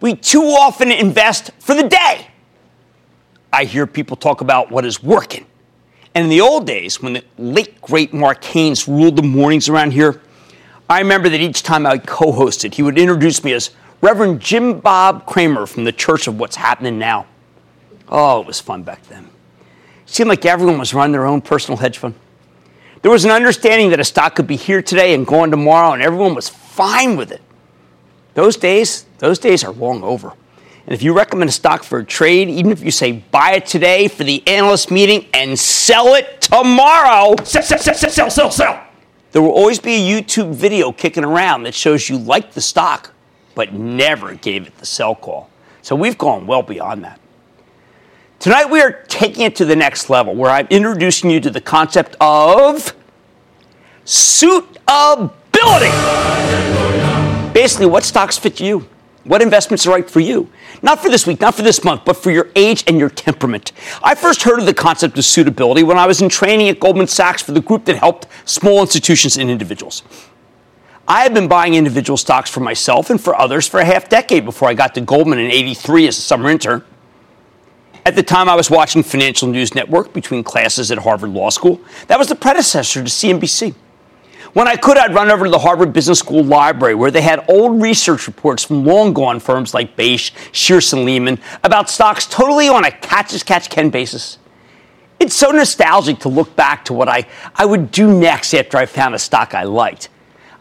We too often invest for the day. I hear people talk about what is working. And in the old days, when the late, great Mark Haynes ruled the mornings around here, I remember that each time I co-hosted, he would introduce me as Reverend Jim Bob Cramer from the Church of What's Happening Now. Oh, it was fun back then. It seemed like everyone was running their own personal hedge fund. There was an understanding that a stock could be here today and gone tomorrow, and everyone was fine with it. Those days are long over. And if you recommend a stock for a trade, even if you say buy it today for the analyst meeting and sell it tomorrow, sell, there will always be a YouTube video kicking around that shows you liked the stock, but never gave it the sell call. So we've gone well beyond that. Tonight we are taking it to the next level, where I'm introducing you to the concept of suitability. Basically, what stocks fit you? What investments are right for you? Not for this week, not for this month, but for your age and your temperament. I first heard of the concept of suitability when I was in training at Goldman Sachs for the group that helped small institutions and individuals. I had been buying individual stocks for myself and for others for a half decade before I got to Goldman in '83 as a summer intern. At the time, I was watching Financial News Network between classes at Harvard Law School. That was the predecessor to CNBC. When I could, I'd run over to the Harvard Business School library, where they had old research reports from long-gone firms like Bache, Shearson Lehman, about stocks totally on a catch-as-catch-can basis. It's so nostalgic to look back to what I would do next after I found a stock I liked.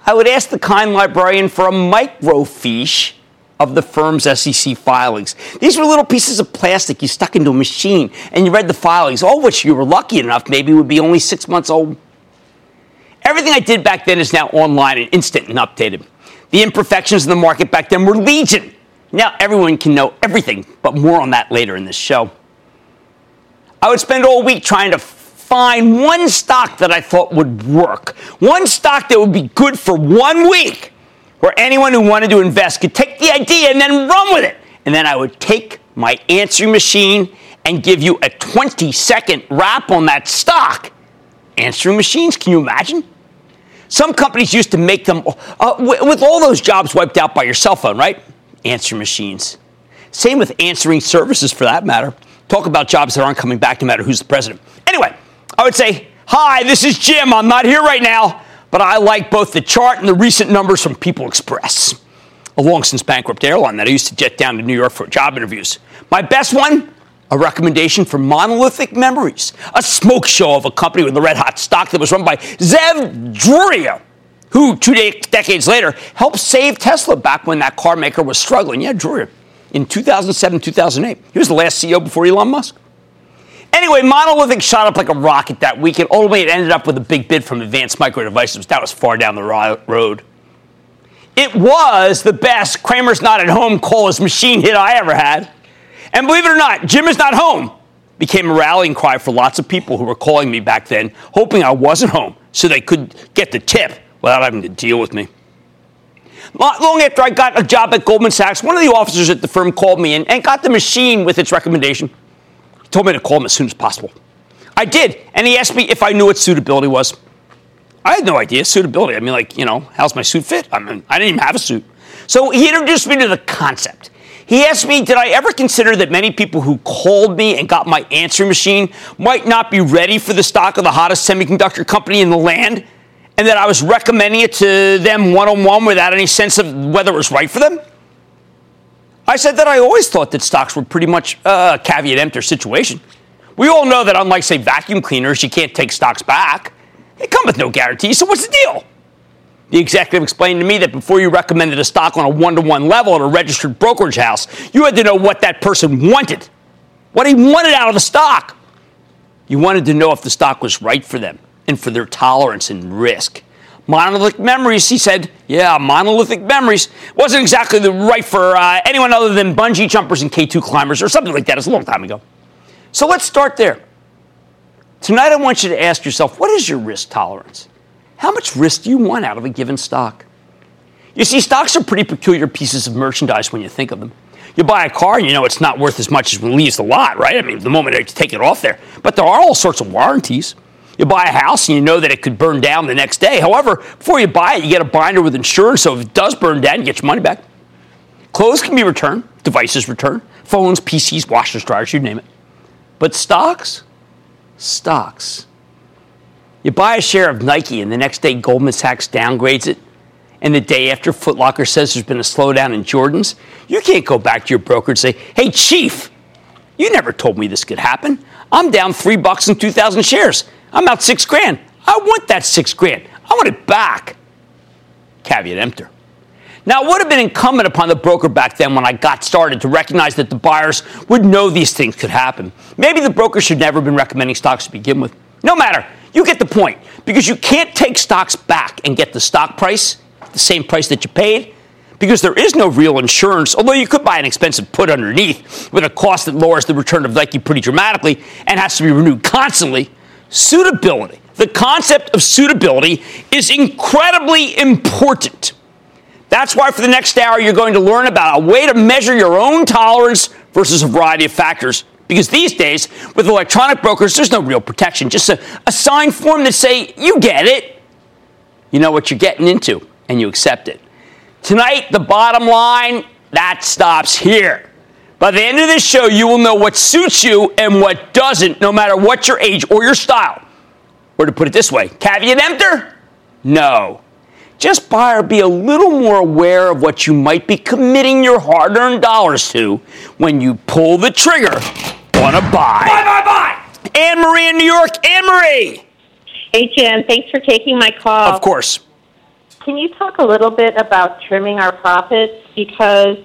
I would ask the kind librarian for a microfiche of the firm's SEC filings. These were little pieces of plastic you stuck into a machine, and you read the filings, all which you were lucky enough maybe would be only 6 months old. Everything I did back then is now online and instant and updated. The imperfections in the market back then were legion. Now everyone can know everything, but more on that later in this show. I would spend all week trying to find one stock that I thought would work, one stock that would be good for 1 week, where anyone who wanted to invest could take the idea and then run with it. And then I would take my answering machine and give you a 20-second wrap on that stock. Answering machines, can you imagine? Some companies used to make them with all those jobs wiped out by your cell phone, right? Answer machines. Same with answering services, for that matter. Talk about jobs that aren't coming back no matter who's the president. Anyway, I would say, hi, this is Jim. I'm not here right now, but I like both the chart and the recent numbers from People Express, a long-since bankrupt airline that I used to jet down to New York for job interviews. My best one? A recommendation for Monolithic Memories, a smoke show of a company with a red-hot stock that was run by Zev Druria, who two decades later helped save Tesla back when that car maker was struggling. Yeah, Druria, in 2007, 2008. He was the last CEO before Elon Musk. Anyway, Monolithic shot up like a rocket that week, and ultimately it ended up with a big bid from Advanced Micro Devices. That was far down the road. It was the best Cramer's not at home call his machine hit I ever had. And believe it or not, Jim is not home became a rallying cry for lots of people who were calling me back then, hoping I wasn't home so they could get the tip without having to deal with me. Not long after I got a job at Goldman Sachs, one of the officers at the firm called me and got the machine with its recommendation. He told me to call him as soon as possible. I did, and he asked me if I knew what suitability was. I had no idea suitability. I mean, like, you know, how's my suit fit? I mean, I didn't even have a suit. So he introduced me to the concept. He asked me, did I ever consider that many people who called me and got my answering machine might not be ready for the stock of the hottest semiconductor company in the land, and that I was recommending it to them one-on-one without any sense of whether it was right for them? I said that I always thought that stocks were pretty much a caveat emptor situation. We all know that unlike, say, vacuum cleaners, you can't take stocks back. They come with no guarantee, so what's the deal? The executive explained to me that before you recommended a stock on a one-to-one level at a registered brokerage house, you had to know what that person wanted, what he wanted out of the stock. You wanted to know if the stock was right for them and for their tolerance and risk. Monolithic Memories, he said, yeah, Monolithic Memories wasn't exactly right for anyone other than bungee jumpers and K2 climbers or something like that. It's a long time ago. So let's start there. Tonight I want you to ask yourself, what is your risk tolerance? How much risk do you want out of a given stock? You see, stocks are pretty peculiar pieces of merchandise when you think of them. You buy a car and you know it's not worth as much as when it leaves the lot, right? I mean, the moment they take it off there. But there are all sorts of warranties. You buy a house and you know that it could burn down the next day. However, before you buy it, you get a binder with insurance, so if it does burn down, you get your money back. Clothes can be returned, devices returned, phones, PCs, washers, dryers, you name it. But stocks? Stocks. You buy a share of Nike, and the next day Goldman Sachs downgrades it, and the day after Foot Locker says there's been a slowdown in Jordans, you can't go back to your broker and say, hey, chief, you never told me this could happen. I'm down $3 in 2,000 shares. I'm out $6,000. I want that $6,000. I want it back. Caveat emptor. Now, it would have been incumbent upon the broker back then when I got started to recognize that the buyers would know these things could happen. Maybe the broker should never have been recommending stocks to begin with. No matter. You get the point, because you can't take stocks back and get the stock price, the same price that you paid, because there is no real insurance, although you could buy an expensive put underneath with a cost that lowers the return of Nike pretty dramatically and has to be renewed constantly. Suitability, the concept of suitability is incredibly important. That's why for the next hour you're going to learn about a way to measure your own tolerance versus a variety of factors. Because these days, with electronic brokers, there's no real protection. Just a signed form that say, you get it. You know what you're getting into, and you accept it. Tonight, the bottom line, that stops here. By the end of this show, you will know what suits you and what doesn't, no matter what your age or your style. Or to put it this way, caveat emptor? No. Just buy or be a little more aware of what you might be committing your hard-earned dollars to when you pull the trigger on a buy. Buy! Anne-Marie in New York. Anne-Marie! Hey, Jim. Thanks for taking my call. Of course. Can you talk a little bit about trimming our profits? Because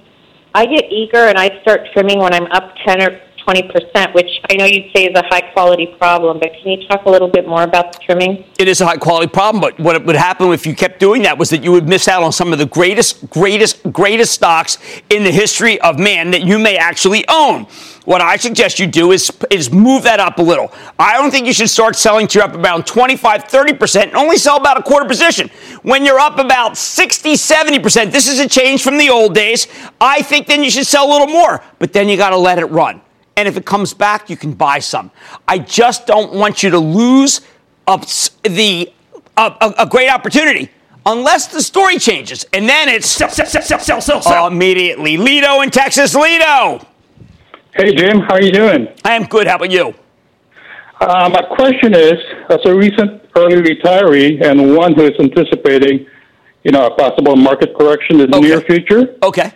I get eager and I start trimming when I'm up 10 or 20%, which I know you'd say is a high-quality problem, but can you talk a little bit more about the trimming? It is a high-quality problem, but what would happen if you kept doing that was that you would miss out on some of the greatest stocks in the history of man that you may actually own. What I suggest you do is move that up a little. I don't think you should start selling till you're up about 25, 30% and only sell about a quarter position. When you're up about 60, 70%, this is a change from the old days. I think then you should sell a little more, but then you got to let it run. And if it comes back, you can buy some. I just don't want you to lose a great opportunity unless the story changes. And then it's sell. Immediately. Lido in Texas. Lido. Hey, Jim. How are you doing? I am good. How about you? My question is, as a recent early retiree and one who is anticipating, a possible market correction in the near future. Okay.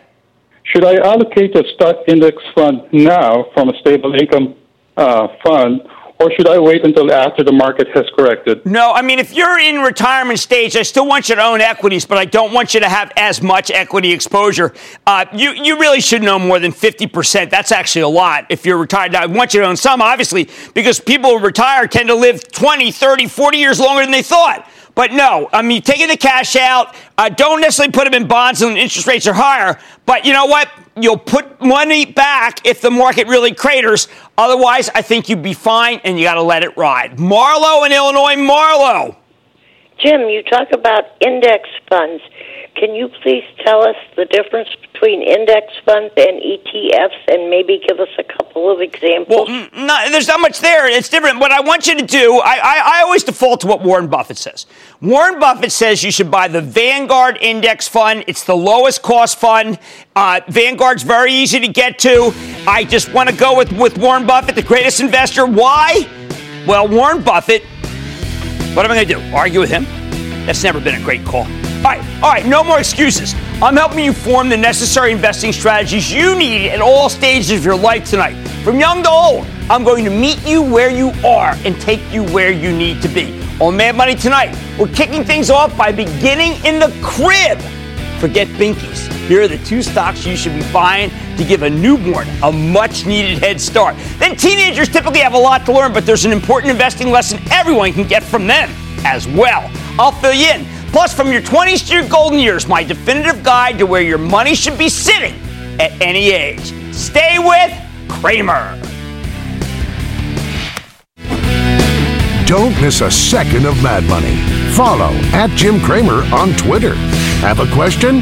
Should I allocate a stock index fund now from a stable income fund, or should I wait until after the market has corrected? No, I mean, if you're in retirement stage, I still want you to own equities, but I don't want you to have as much equity exposure. You really shouldn't own more than 50%. That's actually a lot if you're retired. Now, I want you to own some, obviously, because people who retire tend to live 20, 30, 40 years longer than they thought. But no, I mean, taking the cash out, don't necessarily put them in bonds when interest rates are higher. But you know what? You'll put money back if the market really craters. Otherwise, I think you'd be fine, and you got to let it ride. Marlo in Illinois. Marlo. Jim, you talk about index funds. Can you please tell us the difference between index funds and ETFs and maybe give us a couple of examples? Well, no, there's not much there. It's different. What I want you to do, I always default to what Warren Buffett says. Warren Buffett says you should buy the Vanguard Index Fund. It's the lowest cost fund. Vanguard's very easy to get to. I just want to go with Warren Buffett, the greatest investor. Why? Well, Warren Buffett, what am I going to do? Argue with him? That's never been a great call. All right, no more excuses. I'm helping you form the necessary investing strategies you need at all stages of your life tonight. From young to old, I'm going to meet you where you are and take you where you need to be. On Mad Money tonight, we're kicking things off by beginning in the crib. Forget binkies. Here are the two stocks you should be buying to give a newborn a much-needed head start. Then teenagers typically have a lot to learn, but there's an important investing lesson everyone can get from them as well. I'll fill you in. Plus, from your 20s to your golden years, my definitive guide to where your money should be sitting at any age. Stay with Cramer. Don't miss a second of Mad Money. Follow @JimCramer on Twitter. Have a question?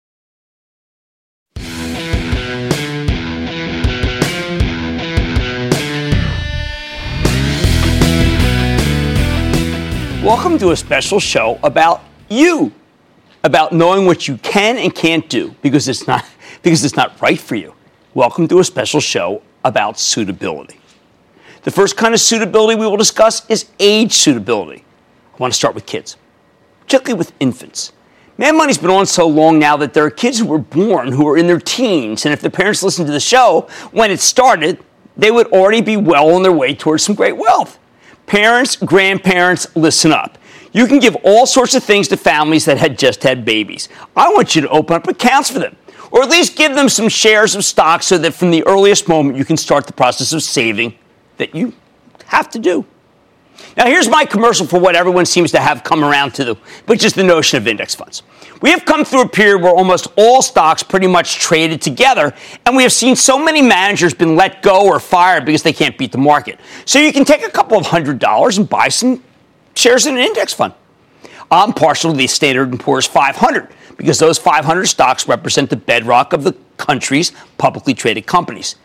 Welcome to a special show about you, about knowing what you can and can't do because it's not right for you. Welcome to a special show about suitability. The first kind of suitability we will discuss is age suitability. I want to start with kids, particularly with infants. Mad Money's been on so long now that there are kids who were born who are in their teens, and if their parents listened to the show when it started, they would already be well on their way towards some great wealth. Parents, grandparents, listen up. You can give all sorts of things to families that had just had babies. I want you to open up accounts for them, or at least give them some shares of stock so that from the earliest moment you can start the process of saving that you have to do. Now, here's my commercial for what everyone seems to have come around to, which is the notion of index funds. We have come through a period where almost all stocks pretty much traded together, and we have seen so many managers been let go or fired because they can't beat the market. So you can take a couple of $100 and buy some shares in an index fund. I'm partial to the Standard & Poor's 500 because those 500 stocks represent the bedrock of the country's publicly traded companies.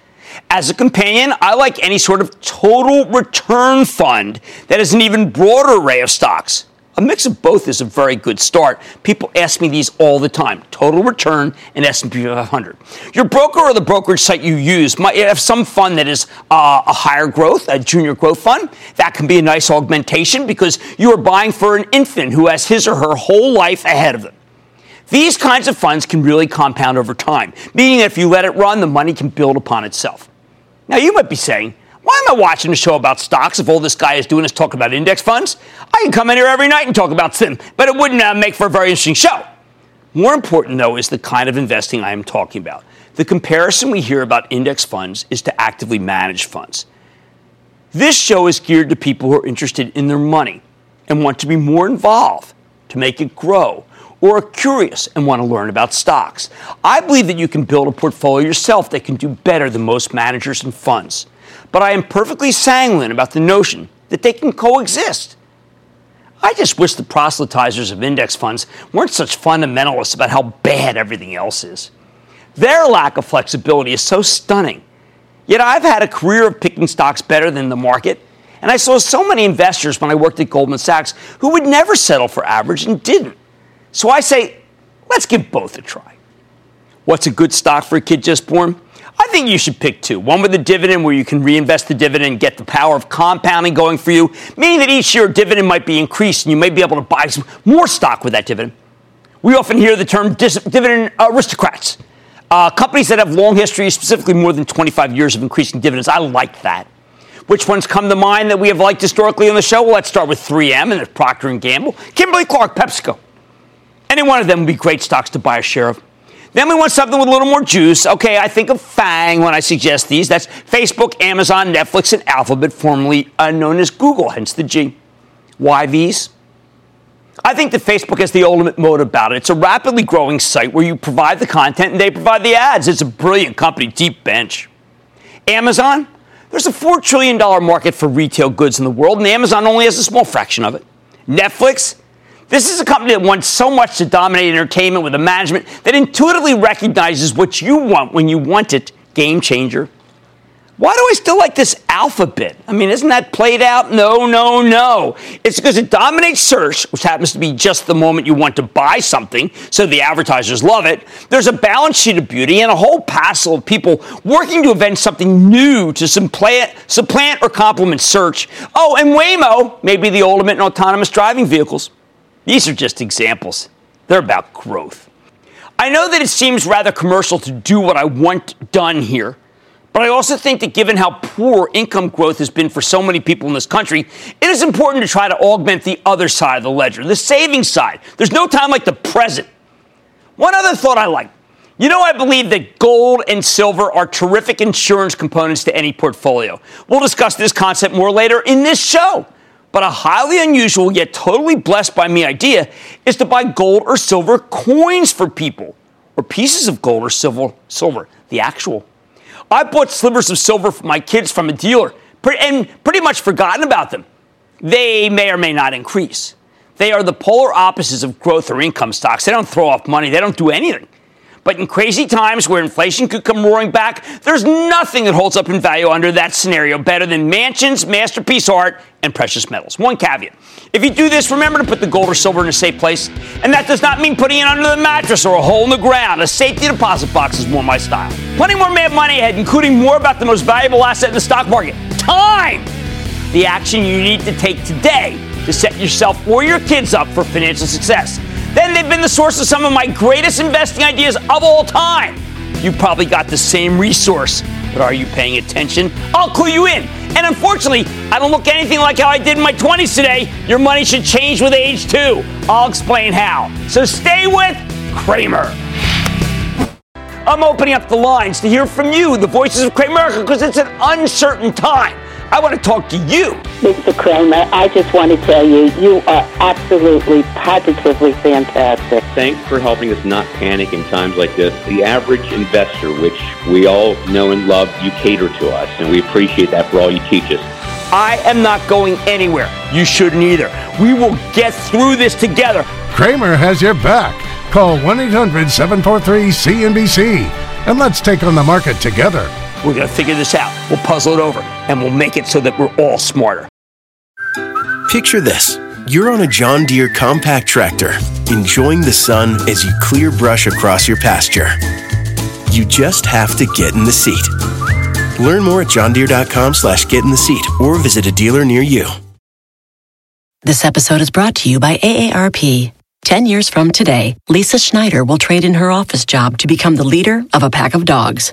As a companion, I like any sort of total return fund that has an even broader array of stocks. A mix of both is a very good start. People ask me these all the time. Total return and S&P 500. Your broker or the brokerage site you use might have some fund that is a higher growth, a junior growth fund. That can be a nice augmentation because you are buying for an infant who has his or her whole life ahead of them. These kinds of funds can really compound over time, meaning that if you let it run, the money can build upon itself. Now, you might be saying, why am I watching a show about stocks if all this guy is doing is talking about index funds? I can come in here every night and talk about them, but it wouldn't make for a very interesting show. More important, though, is the kind of investing I am talking about. The comparison we hear about index funds is to actively managed funds. This show is geared to people who are interested in their money and want to be more involved, to make it grow, or are curious and want to learn about stocks. I believe that you can build a portfolio yourself that can do better than most managers and funds. But I am perfectly sanguine about the notion that they can coexist. I just wish the proselytizers of index funds weren't such fundamentalists about how bad everything else is. Their lack of flexibility is so stunning. Yet I've had a career of picking stocks better than the market, and I saw so many investors when I worked at Goldman Sachs who would never settle for average and didn't. So I say, let's give both a try. What's a good stock for a kid just born? I think you should pick two. One with a dividend where you can reinvest the dividend and get the power of compounding going for you, meaning that each year dividend might be increased and you may be able to buy some more stock with that dividend. We often hear the term dividend aristocrats, companies that have long histories, specifically more than 25 years of increasing dividends. I like that. Which ones come to mind that we have liked historically on the show? Well, let's start with 3M and Procter & Gamble, Kimberly-Clark, PepsiCo. Any one of them would be great stocks to buy a share of. Then we want something with a little more juice. Okay, I think of FANG when I suggest these. That's Facebook, Amazon, Netflix, and Alphabet, formerly known as Google, hence the G. Why these? I think that Facebook has the ultimate mode about it. It's a rapidly growing site where you provide the content and they provide the ads. It's a brilliant company, deep bench. Amazon? There's a $4 trillion market for retail goods in the world, and Amazon only has a small fraction of it. Netflix? This is a company that wants so much to dominate entertainment with a management that intuitively recognizes what you want when you want it. Game changer. Why do I still like this Alphabet? I mean, isn't that played out? No. It's because it dominates search, which happens to be just the moment you want to buy something, so the advertisers love it. There's a balance sheet of beauty and a whole passel of people working to invent something new to supplant or complement search. Oh, and Waymo may be the ultimate in autonomous driving vehicles. These are just examples. They're about growth. I know that it seems rather commercial to do what I want done here, but I also think that given how poor income growth has been for so many people in this country, it is important to try to augment the other side of the ledger, the savings side. There's no time like the present. One other thought I like. You know, I believe that gold and silver are terrific insurance components to any portfolio. We'll discuss this concept more later in this show. But a highly unusual yet totally blessed by me idea is to buy gold or silver coins for people, or pieces of gold or silver, the actual. I bought slivers of silver for my kids from a dealer and pretty much forgotten about them. They may or may not increase. They are the polar opposites of growth or income stocks. They don't throw off money. They don't do anything. But in crazy times where inflation could come roaring back, there's nothing that holds up in value under that scenario better than mansions, masterpiece art, and precious metals. One caveat. If you do this, remember to put the gold or silver in a safe place. And that does not mean putting it under the mattress or a hole in the ground. A safety deposit box is more my style. Plenty more Mad Money ahead, including more about the most valuable asset in the stock market, time. The action you need to take today to set yourself or your kids up for financial success. Then they've been the source of some of my greatest investing ideas of all time. You probably got the same resource, but are you paying attention? I'll clue you in. And unfortunately, I don't look anything like how I did in my 20s today. Your money should change with age too. I'll explain how. So stay with Cramer. I'm opening up the lines to hear from you, the voices of Cramerica, because it's an uncertain time. I want to talk to you. Mr. Cramer, I just want to tell you, you are absolutely, positively fantastic. Thanks for helping us not panic in times like this. The average investor, which we all know and love, you cater to us, and we appreciate that for all you teach us. I am not going anywhere. You shouldn't either. We will get through this together. Cramer has your back. Call 1-800-743-CNBC, and let's take on the market together. We're going to figure this out. We'll puzzle it over, and we'll make it so that we're all smarter. Picture this. You're on a John Deere compact tractor, enjoying the sun as you clear brush across your pasture. You just have to get in the seat. Learn more at johndeere.com/get in the seat or visit a dealer near you. This episode is brought to you by AARP. 10 years from today, Lisa Schneider will trade in her office job to become the leader of a pack of dogs.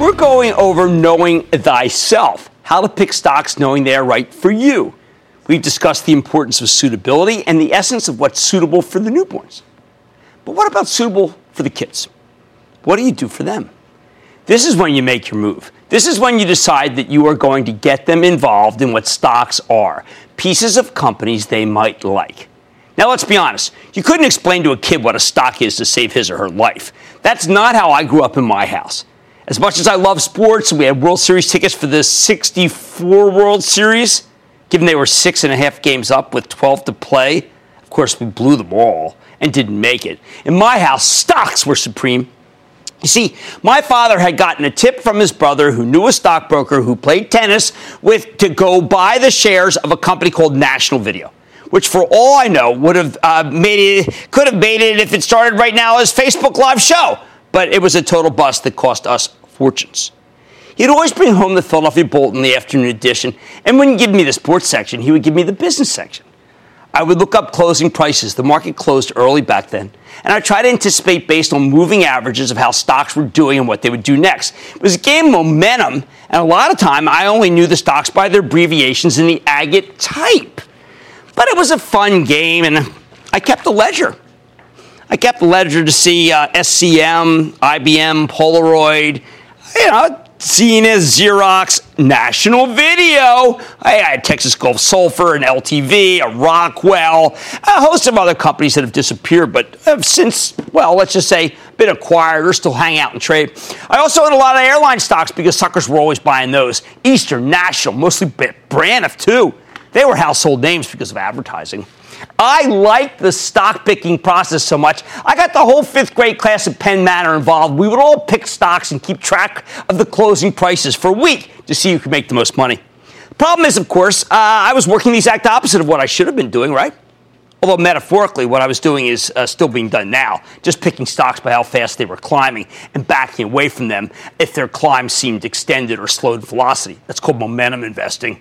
We're going over knowing thyself, how to pick stocks knowing they are right for you. We've discussed the importance of suitability and the essence of what's suitable for the newborns. But what about suitable for the kids? What do you do for them? This is when you make your move. This is when you decide that you are going to get them involved in what stocks are, pieces of companies they might like. Now, let's be honest. You couldn't explain to a kid what a stock is to save his or her life. That's not how I grew up in my house. As much as I love sports, we had World Series tickets for the 64 World Series, given they were 6.5 games up with 12 to play. Of course, we blew them all and didn't make it. In my house, stocks were supreme. You see, my father had gotten a tip from his brother who knew a stockbroker who played tennis with to go buy the shares of a company called National Video, which for all I know would have could have made it if it started right now as Facebook Live show. But it was a total bust that cost us fortunes. He'd always bring home the Philadelphia Bulletin, the afternoon edition, and wouldn't give me the sports section. He would give me the business section. I would look up closing prices. The market closed early back then. And I tried to anticipate based on moving averages of how stocks were doing and what they would do next. It was a game of momentum, and a lot of time I only knew the stocks by their abbreviations and the agate type. But it was a fun game, and I kept a ledger. I kept the ledger to see SCM, IBM, Polaroid, Zenith, Xerox, National Video. I had Texas Gulf Sulphur, an LTV, a Rockwell, a host of other companies that have disappeared, but have since, well, let's just say, been acquired or still hang out and trade. I also had a lot of airline stocks because suckers were always buying those. Eastern, National, mostly Braniff, too. They were household names because of advertising. I liked the stock-picking process so much, I got the whole fifth-grade class at Penn Manor involved. We would all pick stocks and keep track of the closing prices for a week to see who could make the most money. The problem is, of course, I was working the exact opposite of what I should have been doing, right? Although, metaphorically, what I was doing is still being done now, just picking stocks by how fast they were climbing and backing away from them if their climb seemed extended or slowed velocity. That's called momentum investing.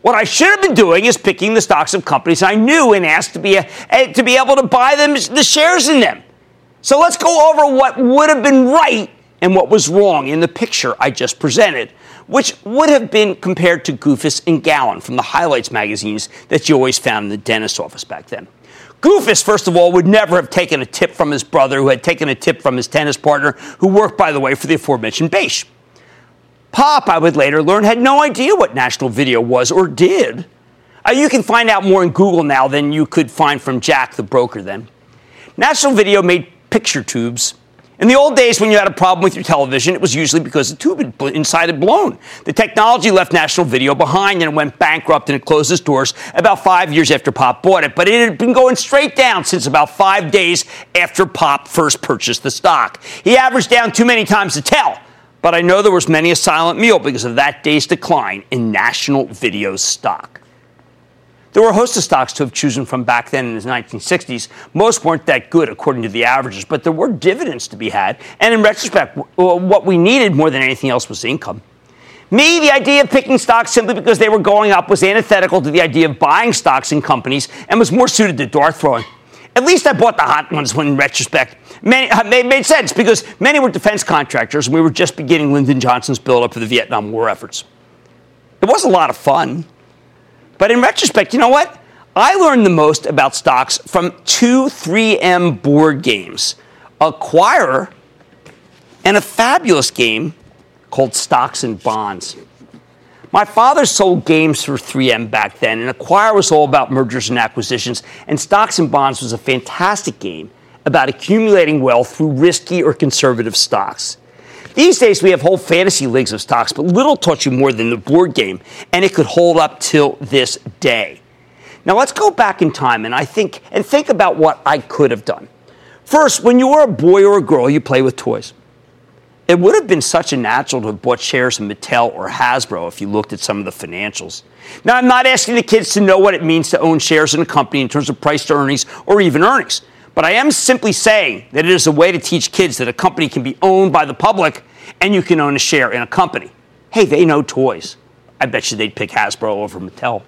What I should have been doing is picking the stocks of companies I knew and asked to be able to buy them the shares in them. So let's go over what would have been right and what was wrong in the picture I just presented, which would have been compared to Goofus and Gowan from the highlights magazines that you always found in the dentist's office back then. Goofus, first of all, would never have taken a tip from his brother, who had taken a tip from his tennis partner, who worked, by the way, for the aforementioned Bache. Pop, I would later learn, had no idea what National Video was or did. You can find out more in Google now than you could find from Jack, the broker, then. National Video made picture tubes. In the old days, when you had a problem with your television, it was usually because the tube inside had blown. The technology left National Video behind, and it went bankrupt, and it closed its doors about 5 years after Pop bought it. But it had been going straight down since about 5 days after Pop first purchased the stock. He averaged down too many times to tell. But I know there was many a silent meal because of that day's decline in National Video's stock. There were a host of stocks to have chosen from back then in the 1960s. Most weren't that good according to the averages, but there were dividends to be had. And in retrospect, what we needed more than anything else was income. Me, the idea of picking stocks simply because they were going up was antithetical to the idea of buying stocks in companies and was more suited to dart throwing. At least I bought the hot ones when, in retrospect, they made sense because many were defense contractors and we were just beginning Lyndon Johnson's buildup for the Vietnam War efforts. It was a lot of fun. But in retrospect, you know what? I learned the most about stocks from two 3M board games, Acquirer and a fabulous game called stocks and bonds. My father sold games for 3M back then, and Acquire was all about mergers and acquisitions, and stocks and bonds was a fantastic game about accumulating wealth through risky or conservative stocks. These days, we have whole fantasy leagues of stocks, but little taught you more than the board game, and it could hold up till this day. Now, let's go back in time and think about what I could have done. First, when you were a boy or a girl, you play with toys. It would have been such a natural to have bought shares in Mattel or Hasbro if you looked at some of the financials. Now, I'm not asking the kids to know what it means to own shares in a company in terms of price to earnings or even earnings. But I am simply saying that it is a way to teach kids that a company can be owned by the public and you can own a share in a company. Hey, they know toys. I bet you they'd pick Hasbro over Mattel.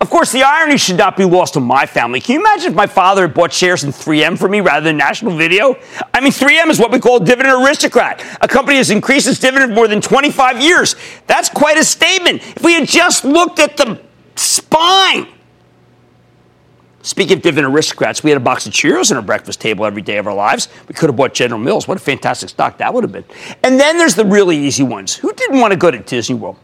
Of course, the irony should not be lost on my family. Can you imagine if my father had bought shares in 3M for me rather than National Video? I mean, 3M is what we call a dividend aristocrat. A company has increased its dividend for more than 25 years. That's quite a statement. If we had just looked at the spine. Speaking of dividend aristocrats, we had a box of Cheerios on our breakfast table every day of our lives. We could have bought General Mills. What a fantastic stock that would have been. And then there's the really easy ones. Who didn't want to go to Disney World?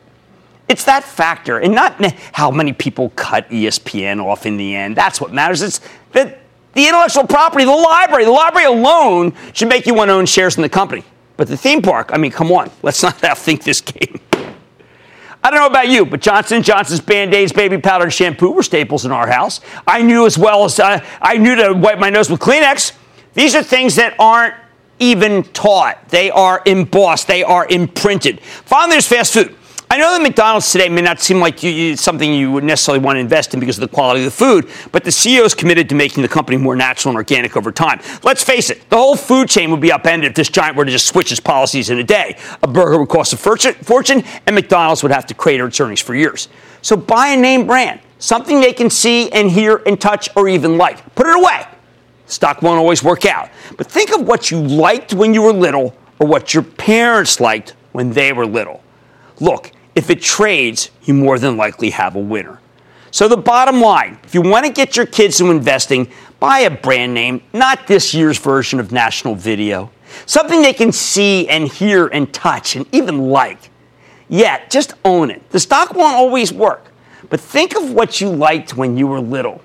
It's that factor, and not how many people cut ESPN off in the end. That's what matters. It's the intellectual property, the library. The library alone should make you want to own shares in the company. But the theme park, I mean, come on. Let's not outthink this game. I don't know about you, but Johnson & Johnson's Band-Aids, baby powder, and shampoo were staples in our house. I knew to wipe my nose with Kleenex. These are things that aren't even taught. They are embossed. They are imprinted. Finally, there's fast food. I know that McDonald's today may not seem like something you would necessarily want to invest in because of the quality of the food, but the CEO is committed to making the company more natural and organic over time. Let's face it, the whole food chain would be upended if this giant were to just switch its policies in a day. A burger would cost a fortune, and McDonald's would have to crater its earnings for years. So buy a name brand, something they can see and hear and touch or even like. Put it away. Stock won't always work out. But think of what you liked when you were little or what your parents liked when they were little. Look, if it trades, you more than likely have a winner. So the bottom line, if you want to get your kids into investing, buy a brand name, not this year's version of National Video. Something they can see and hear and touch and even like. Yeah, just own it. The stock won't always work. But think of what you liked when you were little.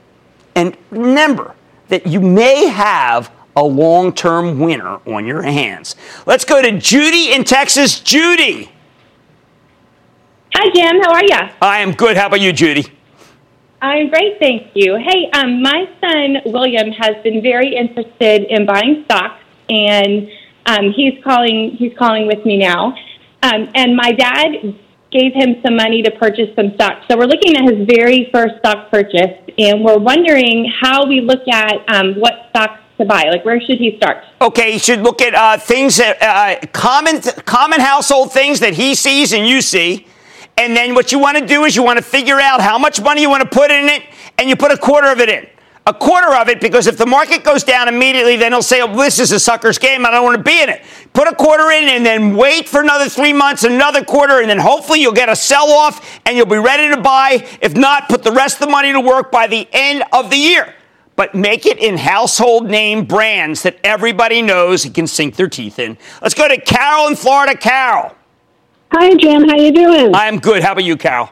And remember that you may have a long-term winner on your hands. Let's go to Judy in Texas. Judy! Hi, Jim. How are you? I am good. How about you, Judy? I'm great, thank you. Hey, my son, William, has been very interested in buying stocks, and he's calling with me now. And my dad gave him some money to purchase some stocks. So we're looking at his very first stock purchase, and we're wondering how we look at what stocks to buy. Like, where should he start? Okay, he should look at things that common household things that he sees and you see. And then what you want to do is you want to figure out how much money you want to put in it, and you put a quarter of it in. A quarter of it, because if the market goes down immediately, then he'll say, oh, this is a sucker's game. I don't want to be in it. Put a quarter in and then wait for another 3 months, another quarter, and then hopefully you'll get a sell-off and you'll be ready to buy. If not, put the rest of the money to work by the end of the year. But make it in household name brands that everybody knows and can sink their teeth in. Let's go to Carol in Florida. Carol. Hi, Jim. How you doing? I'm good. How about you, Carol?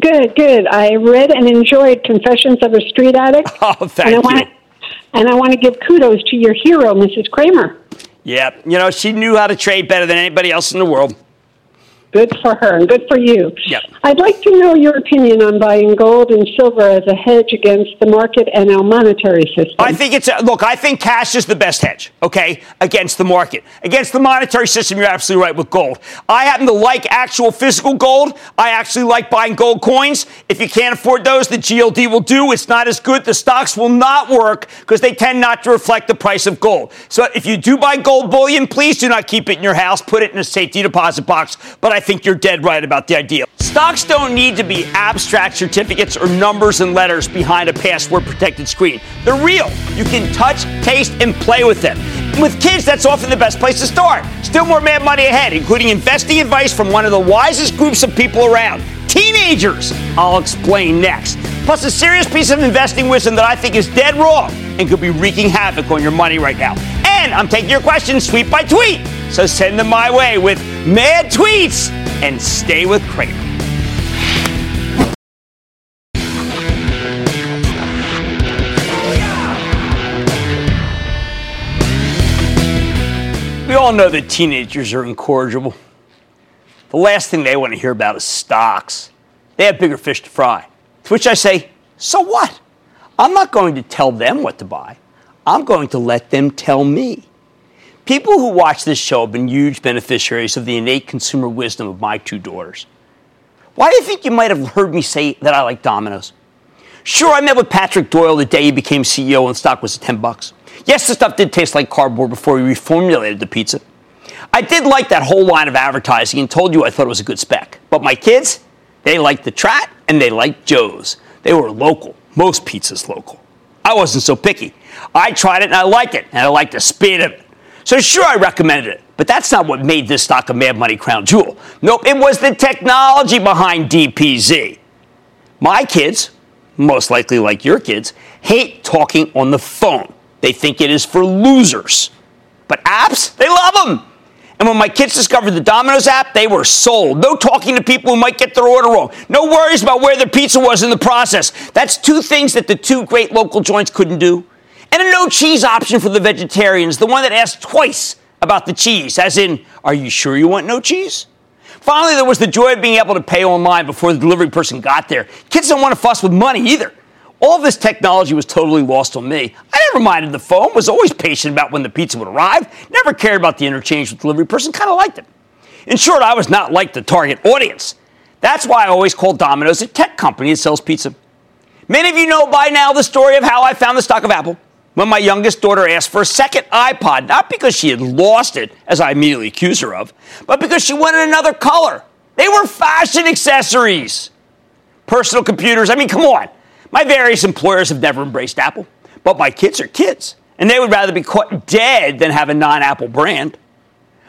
Good. I read and enjoyed Confessions of a Street Addict. Oh, thank you. And I want to give kudos to your hero, Mrs. Kramer. Yeah. You know, she knew how to trade better than anybody else in the world. Good for her and good for you. Yep. I'd like to know your opinion on buying gold and silver as a hedge against the market and our monetary system. I think cash is the best hedge, okay, against the market. Against the monetary system, you're absolutely right with gold. I happen to like actual physical gold. I actually like buying gold coins. If you can't afford those, the GLD will do. It's not as good. The stocks will not work because they tend not to reflect the price of gold. So if you do buy gold bullion, please do not keep it in your house. Put it in a safety deposit box. But I think you're dead right about the idea. Stocks don't need to be abstract certificates or numbers and letters behind a password-protected screen. They're real. You can touch, taste, and play with them. And with kids, that's often the best place to start. Still more Mad Money ahead, including investing advice from one of the wisest groups of people around, teenagers. I'll explain next. Plus, a serious piece of investing wisdom that I think is dead wrong and could be wreaking havoc on your money right now. And I'm taking your questions tweet by tweet. So send them my way with mad tweets and stay with Cramer. We all know that teenagers are incorrigible. The last thing they want to hear about is stocks. They have bigger fish to fry. To which I say, so what? I'm not going to tell them what to buy. I'm going to let them tell me. People who watch this show have been huge beneficiaries of the innate consumer wisdom of my two daughters. Why do you think you might have heard me say that I like Domino's? Sure, I met with Patrick Doyle the day he became CEO and stock was at $10. Yes, the stuff did taste like cardboard before we reformulated the pizza. I did like that whole line of advertising and told you I thought it was a good spec. But my kids, they liked the Trat and they liked Joe's. They were local. Most pizza's local. I wasn't so picky. I tried it and I liked it. And I liked the speed of it. So sure, I recommended it. But that's not what made this stock a Mad Money crown jewel. Nope, it was the technology behind DPZ. My kids, most likely like your kids, hate talking on the phone. They think it is for losers. But apps, they love them. And when my kids discovered the Domino's app, they were sold. No talking to people who might get their order wrong. No worries about where their pizza was in the process. That's two things that the two great local joints couldn't do. And a no-cheese option for the vegetarians, the one that asked twice about the cheese, as in, are you sure you want no cheese? Finally, there was the joy of being able to pay online before the delivery person got there. Kids don't want to fuss with money either. All this technology was totally lost on me. I never minded the phone, was always patient about when the pizza would arrive, never cared about the interchange with the delivery person, kind of liked it. In short, I was not like the target audience. That's why I always call Domino's a tech company that sells pizza. Many of you know by now the story of how I found the stock of Apple when my youngest daughter asked for a second iPod, not because she had lost it, as I immediately accused her of, but because she wanted another color. They were fashion accessories. Personal computers, I mean, come on. My various employers have never embraced Apple, but my kids are kids, and they would rather be caught dead than have a non-Apple brand.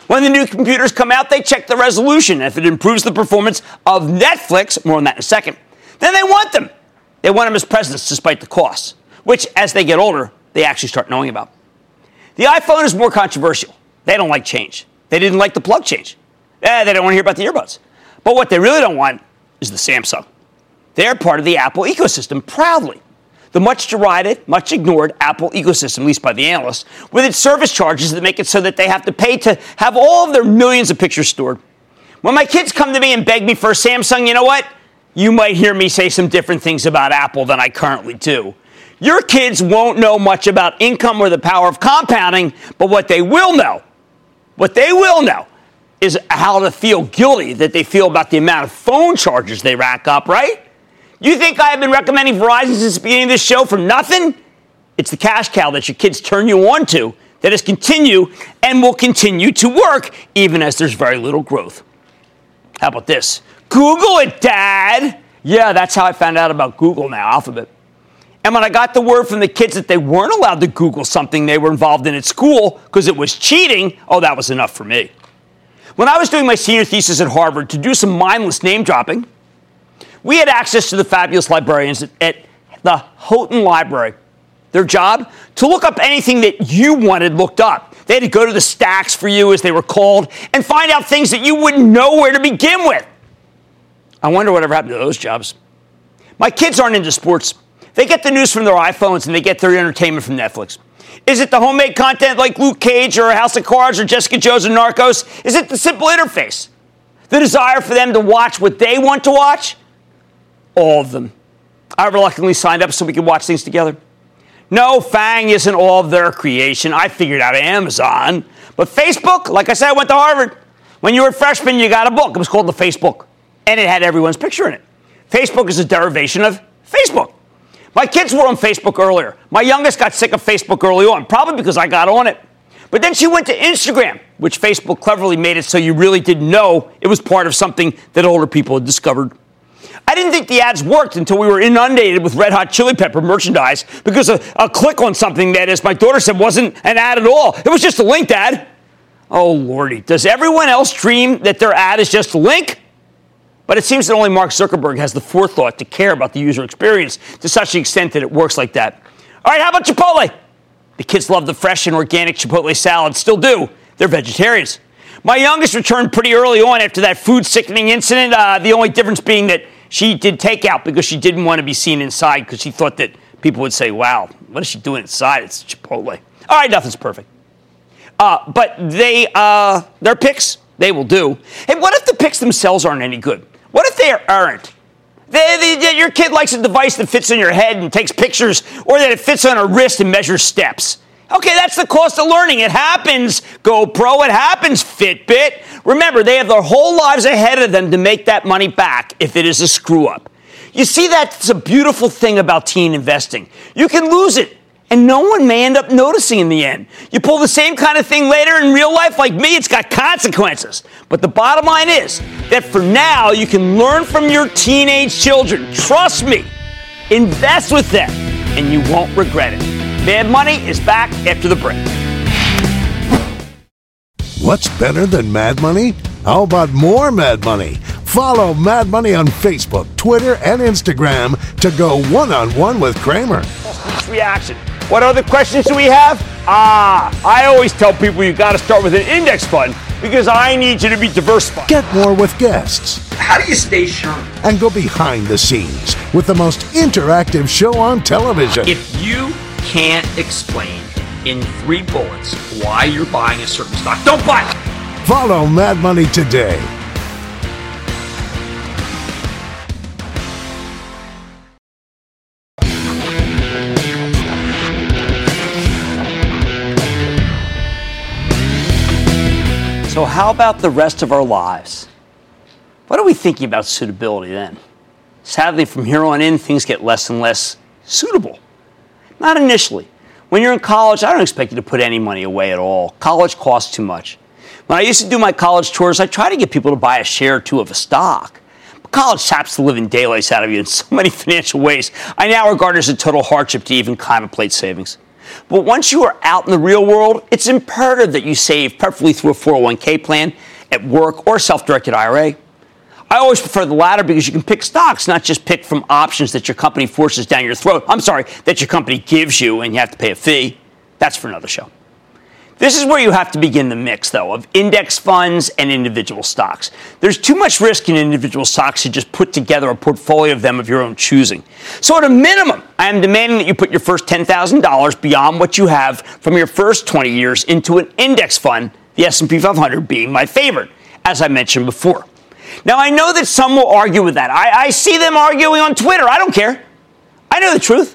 When the new computers come out, they check the resolution. If it improves the performance of Netflix, more on that in a second, then they want them. They want them as presents despite the costs, which, as they get older, they actually start knowing about. The iPhone is more controversial. They don't like change. They didn't like the plug change. They don't want to hear about the earbuds. But what they really don't want is the Samsung. They're part of the Apple ecosystem, proudly. The much derided, much ignored Apple ecosystem, at least by the analysts, with its service charges that make it so that they have to pay to have all of their millions of pictures stored. When my kids come to me and beg me for a Samsung, you know what? You might hear me say some different things about Apple than I currently do. Your kids won't know much about income or the power of compounding, but what they will know, is how to feel guilty that they feel about the amount of phone charges they rack up, right? You think I have been recommending Verizon since the beginning of this show for nothing? It's the cash cow that your kids turn you on to that has continued and will continue to work even as there's very little growth. How about this? Google it, Dad! Yeah, that's how I found out about Google now, Alphabet. And when I got the word from the kids that they weren't allowed to Google something they were involved in at school because it was cheating, oh, that was enough for me. When I was doing my senior thesis at Harvard to do some mindless name dropping, we had access to the fabulous librarians at the Houghton Library. Their job? To look up anything that you wanted looked up. They had to go to the stacks for you, as they were called, and find out things that you wouldn't know where to begin with. I wonder whatever happened to those jobs. My kids aren't into sports. They get the news from their iPhones and they get their entertainment from Netflix. Is it the homemade content like Luke Cage or House of Cards or Jessica Jones or Narcos? Is it the simple interface? The desire for them to watch what they want to watch? All of them. I reluctantly signed up so we could watch things together. No, FANG isn't all their creation. I figured out Amazon. But Facebook, like I said, I went to Harvard. When you were a freshman, you got a book. It was called The Facebook. And it had everyone's picture in it. Facebook is a derivation of Facebook. My kids were on Facebook earlier. My youngest got sick of Facebook early on, probably because I got on it. But then she went to Instagram, which Facebook cleverly made it so you really didn't know it was part of something that older people had discovered. I didn't think the ads worked until we were inundated with Red Hot Chili Pepper merchandise because a click on something that, as my daughter said, wasn't an ad at all. It was just a linked ad. Oh, Lordy. Does everyone else dream that their ad is just a link? But it seems that only Mark Zuckerberg has the forethought to care about the user experience to such an extent that it works like that. All right, how about Chipotle? The kids love the fresh and organic Chipotle salad. Still do. They're vegetarians. My youngest returned pretty early on after that food sickening incident. The only difference being that she did takeout because she didn't want to be seen inside because she thought that people would say, wow, what is she doing inside? It's Chipotle. All right, nothing's perfect. But their picks, they will do. Hey, what if the picks themselves aren't any good? What if they aren't? Your kid likes a device that fits on your head and takes pictures, or that it fits on her wrist and measures steps. Okay, that's the cost of learning. It happens, GoPro. It happens, Fitbit. Remember, they have their whole lives ahead of them to make that money back if it is a screw-up. You see, that's a beautiful thing about teen investing. You can lose it, and no one may end up noticing in the end. You pull the same kind of thing later in real life, like me, it's got consequences. But the bottom line is that for now, you can learn from your teenage children. Trust me, invest with them, and you won't regret it. Mad Money is back after the break. What's better than Mad Money? How about more Mad Money? Follow Mad Money on Facebook, Twitter, and Instagram to go one-on-one with Cramer. Reaction. What other questions do we have? I always tell people you got to start with an index fund because I need you to be diversified. Get more with guests. How do you stay sharp? And go behind the scenes with the most interactive show on television. If you can't explain in 3 bullets why you're buying a certain stock, don't buy it. Follow Mad Money today. So how about the rest of our lives? What are we thinking about suitability then? Sadly, from here on in, things get less and less suitable. Not initially. When you're in college, I don't expect you to put any money away at all. College costs too much. When I used to do my college tours, I tried to get people to buy a share or two of a stock. But college saps the living daylights out of you in so many financial ways I now regard as a total hardship to even contemplate savings. But once you are out in the real world, it's imperative that you save, preferably through a 401k plan, at work, or a self-directed IRA. I always prefer the latter because you can pick stocks, not just pick from options that your company forces down your throat. I'm sorry, that your company gives you and you have to pay a fee. That's for another show. This is where you have to begin the mix, though, of index funds and individual stocks. There's too much risk in individual stocks to just put together a portfolio of them of your own choosing. So at a minimum, I am demanding that you put your first $10,000 beyond what you have from your first 20 years into an index fund, the S&P 500 being my favorite, as I mentioned before. Now, I know that some will argue with that. I see them arguing on Twitter. I don't care. I know the truth.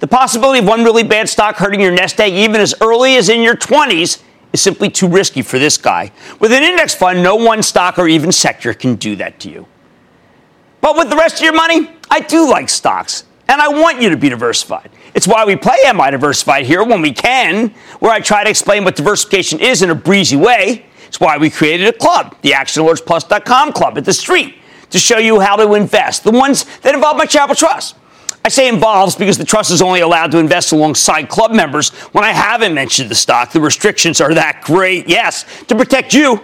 The possibility of one really bad stock hurting your nest egg even as early as in your 20s is simply too risky for this guy. With an index fund, no one stock or even sector can do that to you. But with the rest of your money, I do like stocks, and I want you to be diversified. It's why we play Am I Diversified here when we can, where I try to explain what diversification is in a breezy way. It's why we created a club, the ActionAlertsPlus.com club at the street, to show you how to invest, the ones that involve my charitable trust. I say involves because the trust is only allowed to invest alongside club members. When I haven't mentioned the stock, the restrictions are that great, yes, to protect you.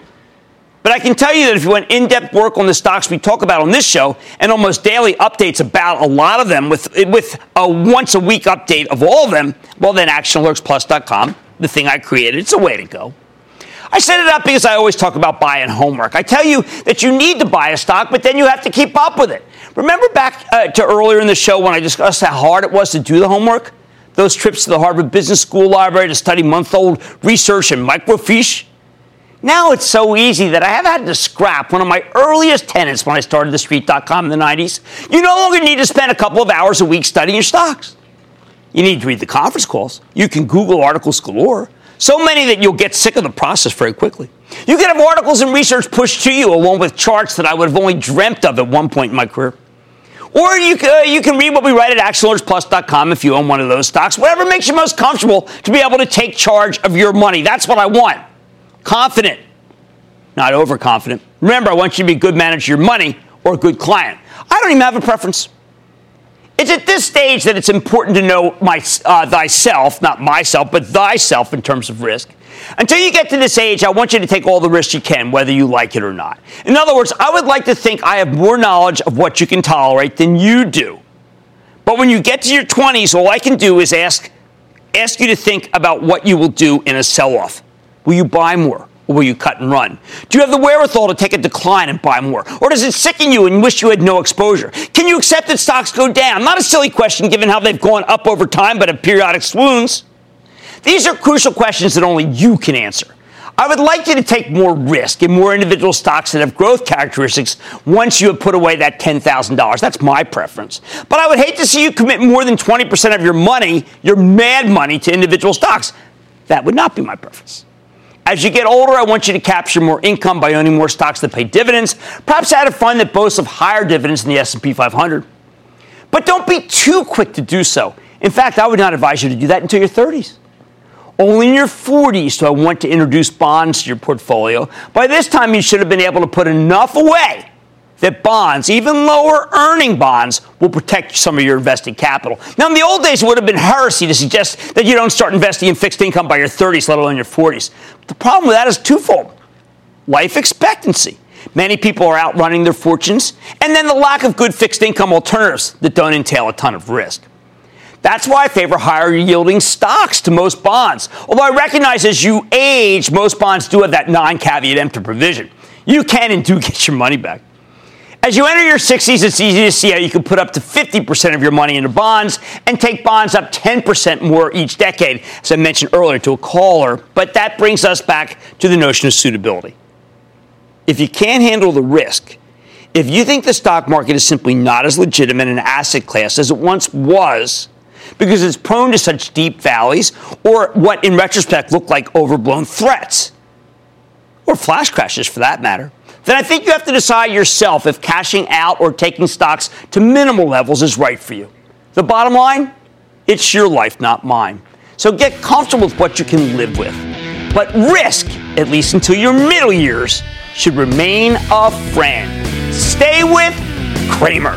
But I can tell you that if you want in-depth work on the stocks we talk about on this show and almost daily updates about a lot of them with a once-a-week update of all of them, well, then ActionAlertsPlus.com, the thing I created, it's a way to go. I set it up because I always talk about buying homework. I tell you that you need to buy a stock, but then you have to keep up with it. Remember back to earlier in the show when I discussed how hard it was to do the homework? Those trips to the Harvard Business School library to study month-old research and microfiche? Now it's so easy that I have had to scrap one of my earliest tenets when I started TheStreet.com in the 90s. You no longer need to spend a couple of hours a week studying your stocks. You need to read the conference calls. You can Google articles galore. So many that you'll get sick of the process very quickly. You can have articles and research pushed to you along with charts that I would have only dreamt of at one point in my career. Or you can read what we write at ActionAlertsPlus.com if you own one of those stocks. Whatever makes you most comfortable to be able to take charge of your money. That's what I want. Confident. Not overconfident. Remember, I want you to be a good manager of your money or a good client. I don't even have a preference. It's at this stage that it's important to know thyself, not myself, but thyself in terms of risk. Until you get to this age, I want you to take all the risk you can, whether you like it or not. In other words, I would like to think I have more knowledge of what you can tolerate than you do. But when you get to your 20s, all I can do is ask you to think about what you will do in a sell-off. Will you buy more? Or will you cut and run? Do you have the wherewithal to take a decline and buy more? Or does it sicken you and wish you had no exposure? Can you accept that stocks go down? Not a silly question given how they've gone up over time, but have periodic swoons. These are crucial questions that only you can answer. I would like you to take more risk in more individual stocks that have growth characteristics once you have put away that $10,000. That's my preference. But I would hate to see you commit more than 20% of your money, your mad money, to individual stocks. That would not be my preference. As you get older, I want you to capture more income by owning more stocks that pay dividends, perhaps add a fund that boasts of higher dividends than the S&P 500. But don't be too quick to do so. In fact, I would not advise you to do that until your 30s. Only in your 40s do I want to introduce bonds to your portfolio. By this time, you should have been able to put enough away that bonds, even lower earning bonds, will protect some of your invested capital. Now, in the old days, it would have been heresy to suggest that you don't start investing in fixed income by your 30s, let alone your 40s. But the problem with that is twofold. Life expectancy. Many people are outrunning their fortunes. And then the lack of good fixed income alternatives that don't entail a ton of risk. That's why I favor higher-yielding stocks to most bonds. Although I recognize as you age, most bonds do have that non-caveat emptor provision. You can and do get your money back. As you enter your 60s, it's easy to see how you can put up to 50% of your money into bonds and take bonds up 10% more each decade, as I mentioned earlier to a caller. But that brings us back to the notion of suitability. If you can't handle the risk, if you think the stock market is simply not as legitimate an asset class as it once was because it's prone to such deep valleys or what in retrospect look like overblown threats, or flash crashes for that matter, then I think you have to decide yourself if cashing out or taking stocks to minimal levels is right for you. The bottom line, it's your life, not mine. So get comfortable with what you can live with. But risk, at least until your middle years, should remain a friend. Stay with Cramer.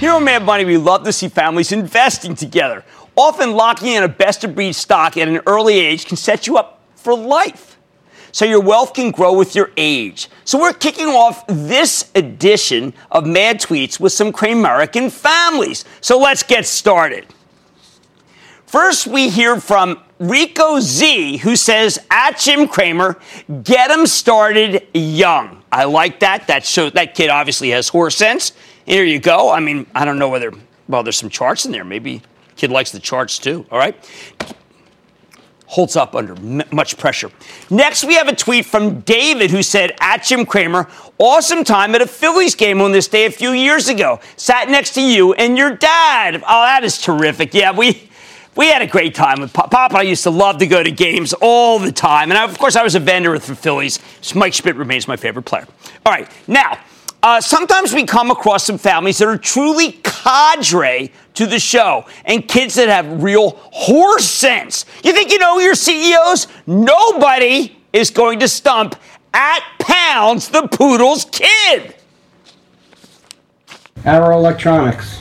Here on Mad Money, we love to see families investing together. Often locking in a best-of-breed stock at an early age can set you up for life. So your wealth can grow with your age. So we're kicking off this edition of Mad Tweets with some Cramerican families. So let's get started. First, we hear from Rico Z, who says, at Jim Cramer, get him started young. I like that. That kid obviously has horse sense. Here you go. I mean, I don't know whether, well, there's some charts in there. Maybe kid likes the charts too. All right. Holds up under much pressure. Next, we have a tweet from David who said, at Jim Cramer, awesome time at a Phillies game on this day a few years ago. Sat next to you and your dad. Oh, that is terrific. Yeah, we had a great time with Papa. I used to love to go to games all the time. And, I was a vendor with the Phillies. Mike Schmidt remains my favorite player. All right. Now, sometimes we come across some families that are truly cadre to the show and kids that have real horse sense. You think you know your CEOs? Nobody is going to stump at Pounds the Poodle's kid. Arrow Electronics.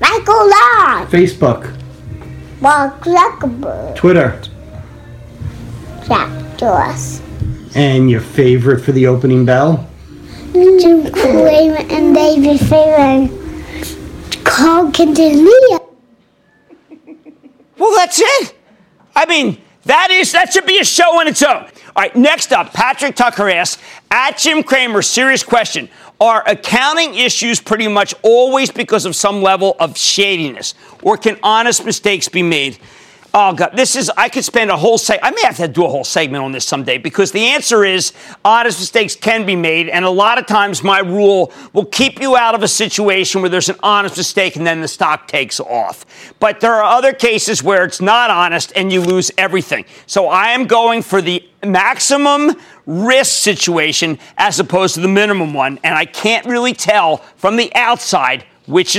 Michael Law. Facebook. Mark Zuckerberg. Twitter. Jack Dorsey. And your favorite for the opening bell? Jim Cramer and David Farron called Candelia. Well, that's it. I mean, that should be a show on its own. All right, next up, Patrick Tucker asks, at Jim Cramer, serious question. Are accounting issues pretty much always because of some level of shadiness? Or can honest mistakes be made? Oh, God, I could spend a whole segment. I may have to do a whole segment on this someday because the answer is honest mistakes can be made. And a lot of times my rule will keep you out of a situation where there's an honest mistake and then the stock takes off. But there are other cases where it's not honest and you lose everything. So I am going for the maximum risk situation as opposed to the minimum one. And I can't really tell from the outside which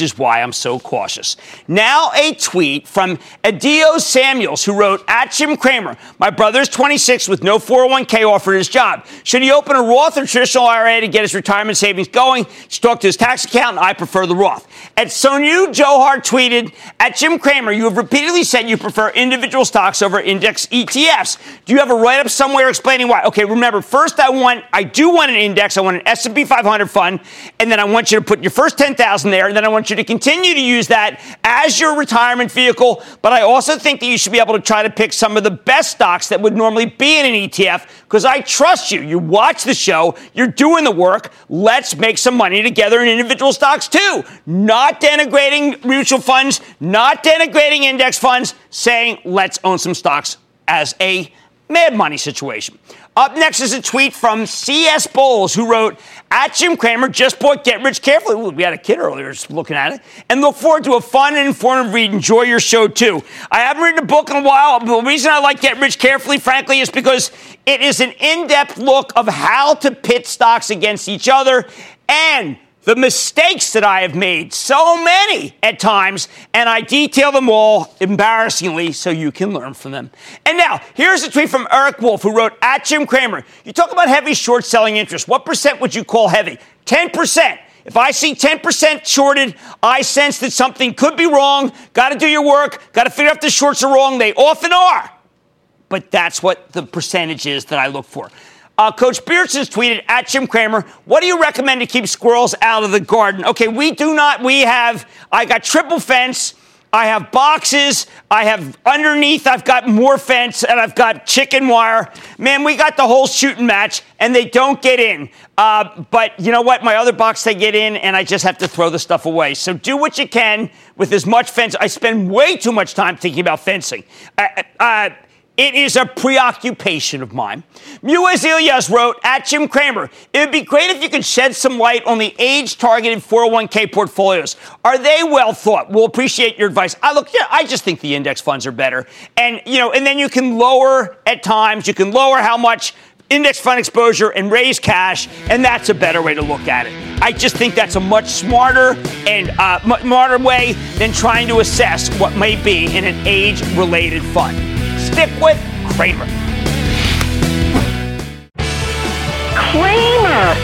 is why I'm so cautious. Now a tweet from Adio Samuels, who wrote, at Jim Cramer, my brother's 26 with no 401k offer at his job. Should he open a Roth or traditional IRA to get his retirement savings going? Should talk to his tax accountant. I prefer the Roth. At Sonu Johar tweeted, at Jim Cramer, you have repeatedly said you prefer individual stocks over index ETFs. Do you have a write-up somewhere explaining why? Okay, remember, first I do want an index. I want an S&P 500 fund, and then I want you to put your first 10,000 there, and then I want you to continue to use that as your retirement vehicle. But I also think that you should be able to try to pick some of the best stocks that would normally be in an ETF, because I trust you. You watch the show. You're doing the work. Let's make some money together in individual stocks, too. Not denigrating mutual funds, not denigrating index funds, saying let's own some stocks as a Mad Money situation. Up next is a tweet from C.S. Bowles, who wrote, at Jim Cramer, just bought Get Rich Carefully. Ooh, we had a kid earlier just looking at it. And look forward to a fun and informative read. Enjoy your show, too. I haven't written a book in a while. The reason I like Get Rich Carefully, frankly, is because it is an in-depth look of how to pit stocks against each other and the mistakes that I have made, so many at times, and I detail them all embarrassingly so you can learn from them. And now, here's a tweet from Eric Wolf, who wrote, at Jim Cramer, you talk about heavy short selling interest. What percent would you call heavy? 10%. If I see 10% shorted, I sense that something could be wrong. Got to do your work. Got to figure out if the shorts are wrong. They often are. But that's what the percentage is that I look for. Coach Beardson's tweeted, at Jim Cramer, what do you recommend to keep squirrels out of the garden? Okay, I got triple fence, I have boxes, I have underneath, I've got more fence, and I've got chicken wire. Man, we got the whole shooting match, and they don't get in. But you know what? My other box, they get in, and I just have to throw the stuff away. So do what you can with as much fence. I spend way too much time thinking about fencing. It is a preoccupation of mine. Muaz Ilyas wrote, at Jim Cramer, it would be great if you could shed some light on the age-targeted 401k portfolios. Are they well thought? We'll appreciate your advice. I just think the index funds are better. And, and then you can lower at times. You can lower how much index fund exposure and raise cash, and that's a better way to look at it. I just think that's a much smarter and smarter way than trying to assess what may be in an age-related fund. Stick with Cramer. Cramer,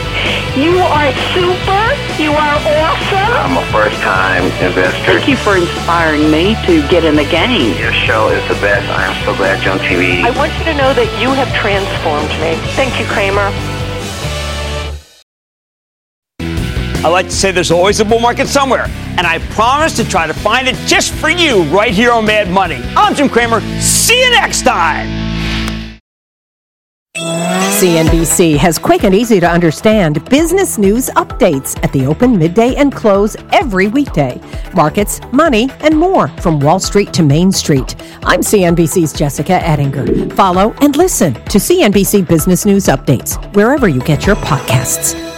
you are super. You are awesome. I'm a first-time investor. Thank you for inspiring me to get in the game. Your show is the best. I am so glad you're on TV. I want you to know that you have transformed me. Thank you, Cramer. I like to say there's always a bull market somewhere, and I promise to try to find it just for you right here on Mad Money. I'm Jim Cramer. See you next time. CNBC has quick and easy to understand business news updates at the open, midday, and close every weekday. Markets, money, and more from Wall Street to Main Street. I'm CNBC's Jessica Ettinger. Follow and listen to CNBC Business News Updates wherever you get your podcasts.